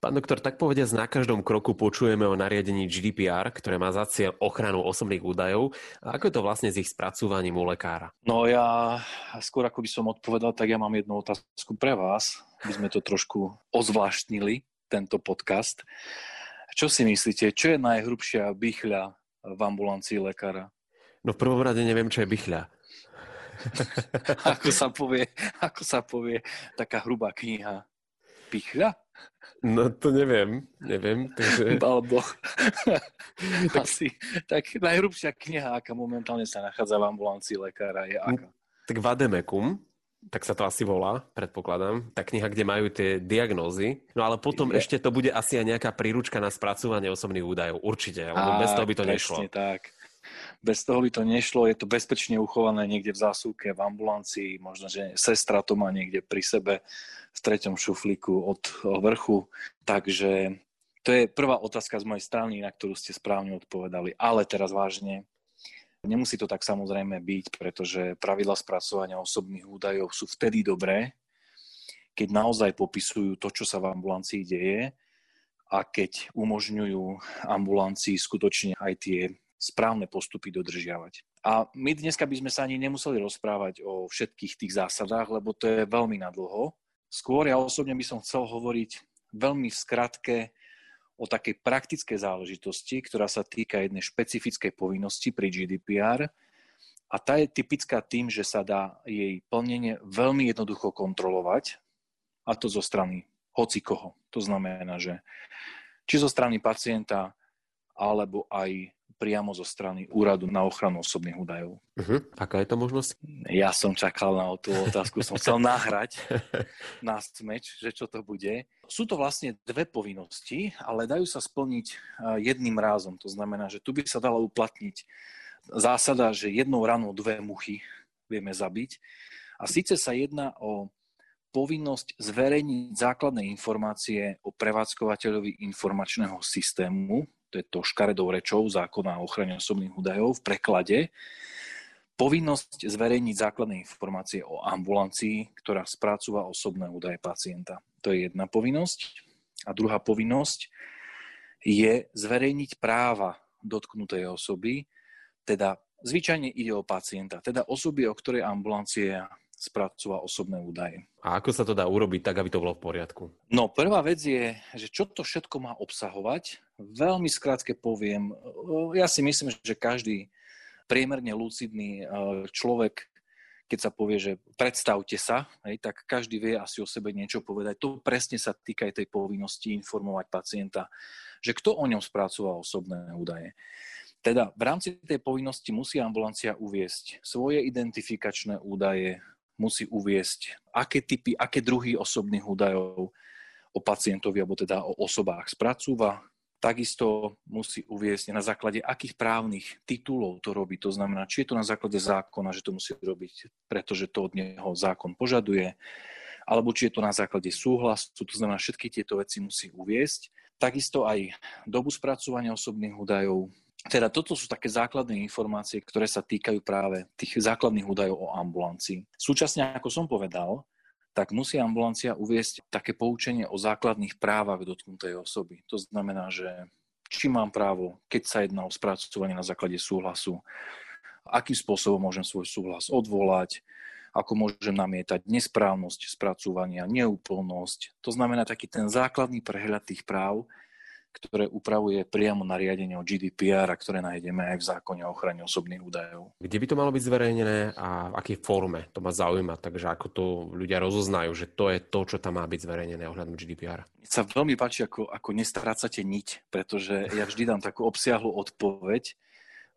Pán doktor, tak povediac, na každom kroku počujeme o nariadení GDPR, ktoré má za cieľ ochranu osobných údajov. A ako je to vlastne s ich spracúvaním u lekára? No ja skôr ako by som odpovedal, tak ja mám jednu otázku pre vás. My sme to trošku ozvláštnili, tento podcast. Čo si myslíte, čo je najhrubšia bychľa v ambulancii lekára? No v prvom rade neviem, čo je bychľa. Ako sa povie taká hrubá kniha? Bychľa? No to neviem. Takže... Alebo asi. Tak najhrubšia kniha, aká momentálne sa nachádza v ambulancii lekára, je aká? Tak Vademekum, tak sa to asi volá, predpokladám. Tá kniha, kde majú tie diagnózy. No ale potom ešte to bude asi aj nejaká príručka na spracovanie osobných údajov. Určite, lebo bez toho by to nešlo. Tak. Bez toho by to nešlo, je to bezpečne uchované niekde v zásuvke, v ambulancii, možno, že sestra to má niekde pri sebe v treťom šuflíku od vrchu. Takže to je prvá otázka z mojej strany, na ktorú ste správne odpovedali. Ale teraz vážne, nemusí to tak samozrejme byť, pretože pravidlá spracovania osobných údajov sú vtedy dobré, keď naozaj popisujú to, čo sa v ambulancii deje a keď umožňujú ambulancii skutočne aj tie správne postupy dodržiavať. A my dneska by sme sa ani nemuseli rozprávať o všetkých tých zásadách, lebo to je veľmi nadlho. Skôr ja osobne by som chcel hovoriť veľmi v skratke o takej praktickej záležitosti, ktorá sa týka jednej špecifickej povinnosti pri GDPR. A tá je typická tým, že sa dá jej plnenie veľmi jednoducho kontrolovať, a to zo strany hocikoho. To znamená, že či zo strany pacienta, alebo aj priamo zo strany Úradu na ochranu osobných údajov. Aká je to možnosť? Ja som čakal na tú otázku, som chcel nahrať na smeč, že čo to bude. Sú to vlastne dve povinnosti, ale dajú sa splniť jedným rázom. To znamená, že tu by sa dala uplatniť zásada, že jednou ranou dve muchy vieme zabiť. A síce sa jedná o povinnosť zverejniť základné informácie o prevádzkovateľovi informačného systému, to je to škaredou rečou zákona o ochrane osobných údajov v preklade, povinnosť zverejniť základné informácie o ambulancii, ktorá spracúva osobné údaje pacienta. To je jedna povinnosť. A druhá povinnosť je zverejniť práva dotknutej osoby, teda zvyčajne ide o pacienta, teda osoby, o ktorej ambulancia spracúva osobné údaje. A ako sa to dá urobiť tak, aby to bolo v poriadku? No, prvá vec je, že čo to všetko má obsahovať. Veľmi skrátke poviem, ja si myslím, že každý priemerne lucidný človek, keď sa povie, že predstavte sa, tak každý vie asi o sebe niečo povedať. To presne sa týka aj tej povinnosti informovať pacienta, že kto o ňom spracúva osobné údaje. Teda v rámci tej povinnosti musí ambulancia uviesť svoje identifikačné údaje, musí uviesť, aké typy, aké druhy osobných údajov o pacientovi, alebo teda o osobách spracúva. Takisto musí uviesť, na základe akých právnych titulov to robí. To znamená, či je to na základe zákona, že to musí robiť, pretože to od neho zákon požaduje, alebo či je to na základe súhlasu. To znamená, všetky tieto veci musí uviesť. Takisto aj dobu spracovania osobných údajov. Teda toto sú také základné informácie, ktoré sa týkajú práve tých základných údajov o ambulancii. Súčasne, ako som povedal, tak musí ambulancia uviesť také poučenie o základných právach dotknutej osoby. To znamená, že či mám právo, keď sa jedná o spracovanie na základe súhlasu, akým spôsobom môžem svoj súhlas odvolať, ako môžem namietať nesprávnosť spracovania, neúplnosť. To znamená taký ten základný prehľad tých práv, ktoré upravuje priamo nariadenie o GDPR a ktoré nájdeme aj v zákone o ochrane osobných údajov. Kde by to malo byť zverejnené a v akej forme? To ma zaujíma, takže ako to ľudia rozoznajú, že to je to, čo tam má byť zverejnené ohľadom GDPR. Mne sa veľmi páči, ako nestrácate niť, pretože ja vždy dám takú obsiahlu odpoveď,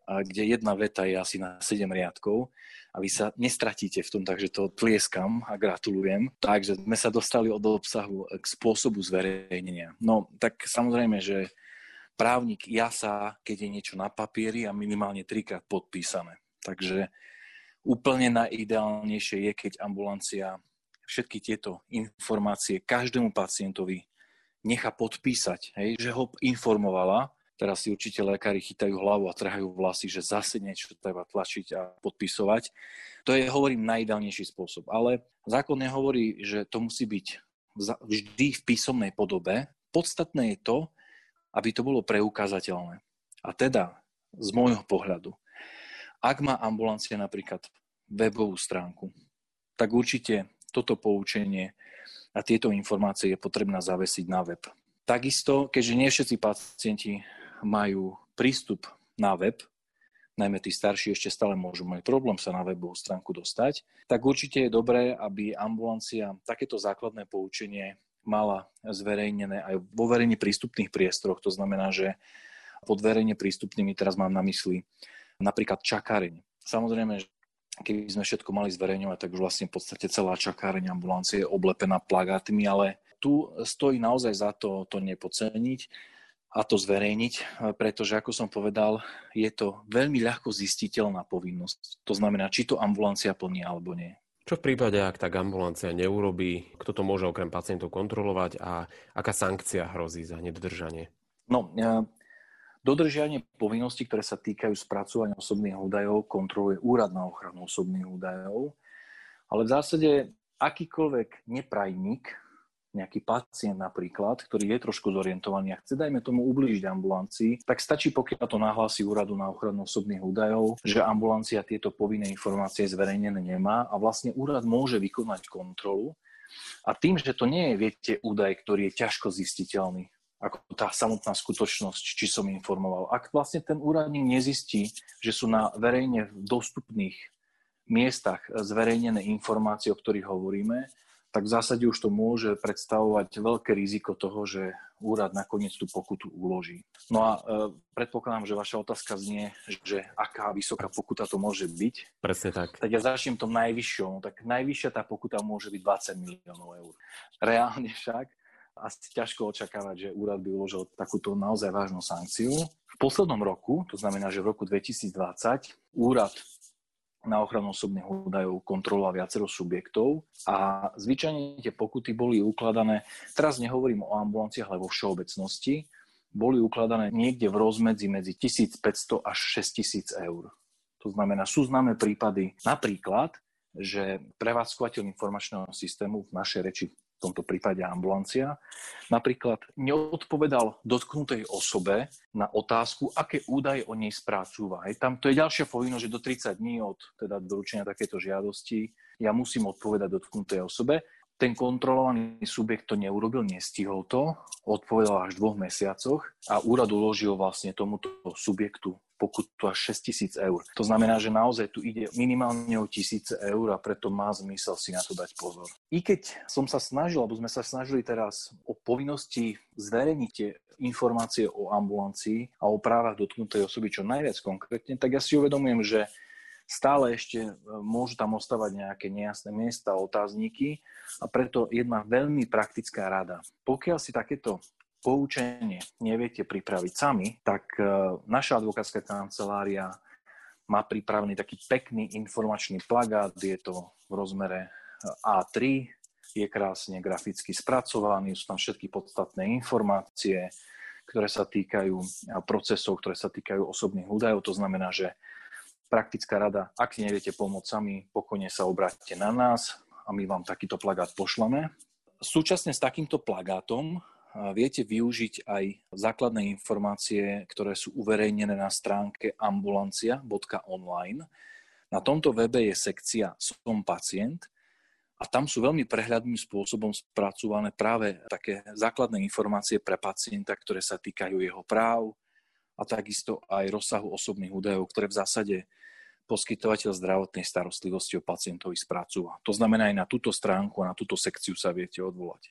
kde jedna veta je asi na 7 riadkov a vy sa nestratíte v tom, takže to tlieskam a gratulujem. Takže sme sa dostali od obsahu k spôsobu zverejnenia. No tak samozrejme, že právnik jasá, keď je niečo na papieri a minimálne 3-krát podpísané. Takže úplne najideálnejšie je, keď ambulancia všetky tieto informácie každému pacientovi nechá podpísať, hej, že ho informovala. Teraz si určite lekári chytajú hlavu a trhajú vlasy, že zase niečo treba tlačiť a podpisovať. To je, hovorím, najideálnejší spôsob. Ale zákon nehovorí, že to musí byť vždy v písomnej podobe, Podstatné je to, aby to bolo preukázateľné. A teda, z môjho pohľadu, ak má ambulancia napríklad webovú stránku, tak určite toto poučenie a tieto informácie je potrebné zavesiť na web. Takisto, keďže nie všetci pacienti majú prístup na web, najmä tí starší ešte stále môžu mať problém sa na webovú stránku dostať, tak určite je dobré, aby ambulancia takéto základné poučenie mala zverejnené aj vo verejne prístupných priestoroch. To znamená, že pod verejne prístupnými teraz mám na mysli napríklad čakáreň. Samozrejme, keby sme všetko mali zverejňovať, tak už vlastne v podstate celá čakáreň ambulancie je oblepená plagátmi, ale tu stojí naozaj za to nepodceniť a to zverejniť, pretože, ako som povedal, je to veľmi ľahko zistiteľná povinnosť. To znamená, či to ambulancia plní alebo nie. Čo v prípade, ak tak ambulancia neurobí, kto to môže okrem pacientov kontrolovať a aká sankcia hrozí za nedodržanie? No, dodržiavanie povinností, ktoré sa týkajú spracovania osobných údajov, kontroluje Úrad na ochranu osobných údajov, ale v zásade akýkoľvek neprajník, nejaký pacient napríklad, ktorý je trošku zorientovaný a chce, dajme tomu, ublížiť ambulancii, tak stačí, pokiaľ to nahlási Úradu na ochranu osobných údajov, že ambulancia tieto povinné informácie zverejnené nemá a vlastne úrad môže vykonať kontrolu. A tým, že to nie je, viete, údaj, ktorý je ťažko zistiteľný, ako tá samotná skutočnosť, či som informoval. Ak vlastne ten úradník nezistí, že sú na verejne dostupných miestach zverejnené informácie, o ktorých hovoríme, tak v zásade už to môže predstavovať veľké riziko toho, že úrad nakoniec tú pokutu uloží. No a predpokladám, že vaša otázka znie, že aká vysoká pokuta to môže byť. Presne tak. Tak ja začnem tom najvyššou. Tak najvyššia tá pokuta môže byť 20 miliónov eur. Reálne však asi ťažko očakávať, že úrad by uložil takúto naozaj vážnu sankciu. V poslednom roku, to znamená, že v roku 2020, úrad na ochranu osobných údajov kontrola viacero subjektov a zvyčajne tie pokuty boli ukladané, teraz nehovorím o ambulanciách, ale vo všeobecnosti, boli ukladané niekde v rozmedzi medzi 1500 až 6000 eur. To znamená, sú známe prípady napríklad, že prevádzkovateľ informačného systému, v našej reči v tomto prípade ambulancia, napríklad neodpovedal dotknutej osobe na otázku, aké údaje o nej spracúva. Tam to je ďalšia povinnosť, že do 30 dní od teda doručenia takéto žiadosti ja musím odpovedať dotknutej osobe. Ten kontrolovaný subjekt to neurobil, nestihol to, odpovedal až v 2 mesiacoch a úrad uložil vlastne tomuto subjektu pokutu až 6 000 eur. To znamená, že naozaj tu ide minimálne o 1000 eur a preto má zmysel si na to dať pozor. I keď som sa snažil, alebo sme sa snažili teraz o povinnosti zverejniť tie informácie o ambulancii a o právach dotknutej osoby čo najviac konkrétne, tak ja si uvedomujem, že stále ešte môžu tam ostávať nejaké nejasné miesta, otázniky a preto jedna veľmi praktická rada. Pokiaľ si takéto poučenie neviete pripraviť sami, tak naša advokátska kancelária má pripravený taký pekný informačný plagát, je to v rozmere A3, je krásne graficky spracovaný, sú tam všetky podstatné informácie, ktoré sa týkajú procesov, ktoré sa týkajú osobných údajov, to znamená, že praktická rada, ak si neviete pomôcť sami, pokojne sa obráťte na nás a my vám takýto plagát pošleme. Súčasne s takýmto plagátom viete využiť aj základné informácie, ktoré sú uverejnené na stránke ambulancia.online. Na tomto webe je sekcia Som pacient a tam sú veľmi prehľadným spôsobom spracované práve také základné informácie pre pacienta, ktoré sa týkajú jeho práv, a takisto aj rozsahu osobných údajov, ktoré v zásade poskytovateľ zdravotnej starostlivosti o pacientovi spracúva. To znamená, aj na túto stránku a na túto sekciu sa viete odvolať.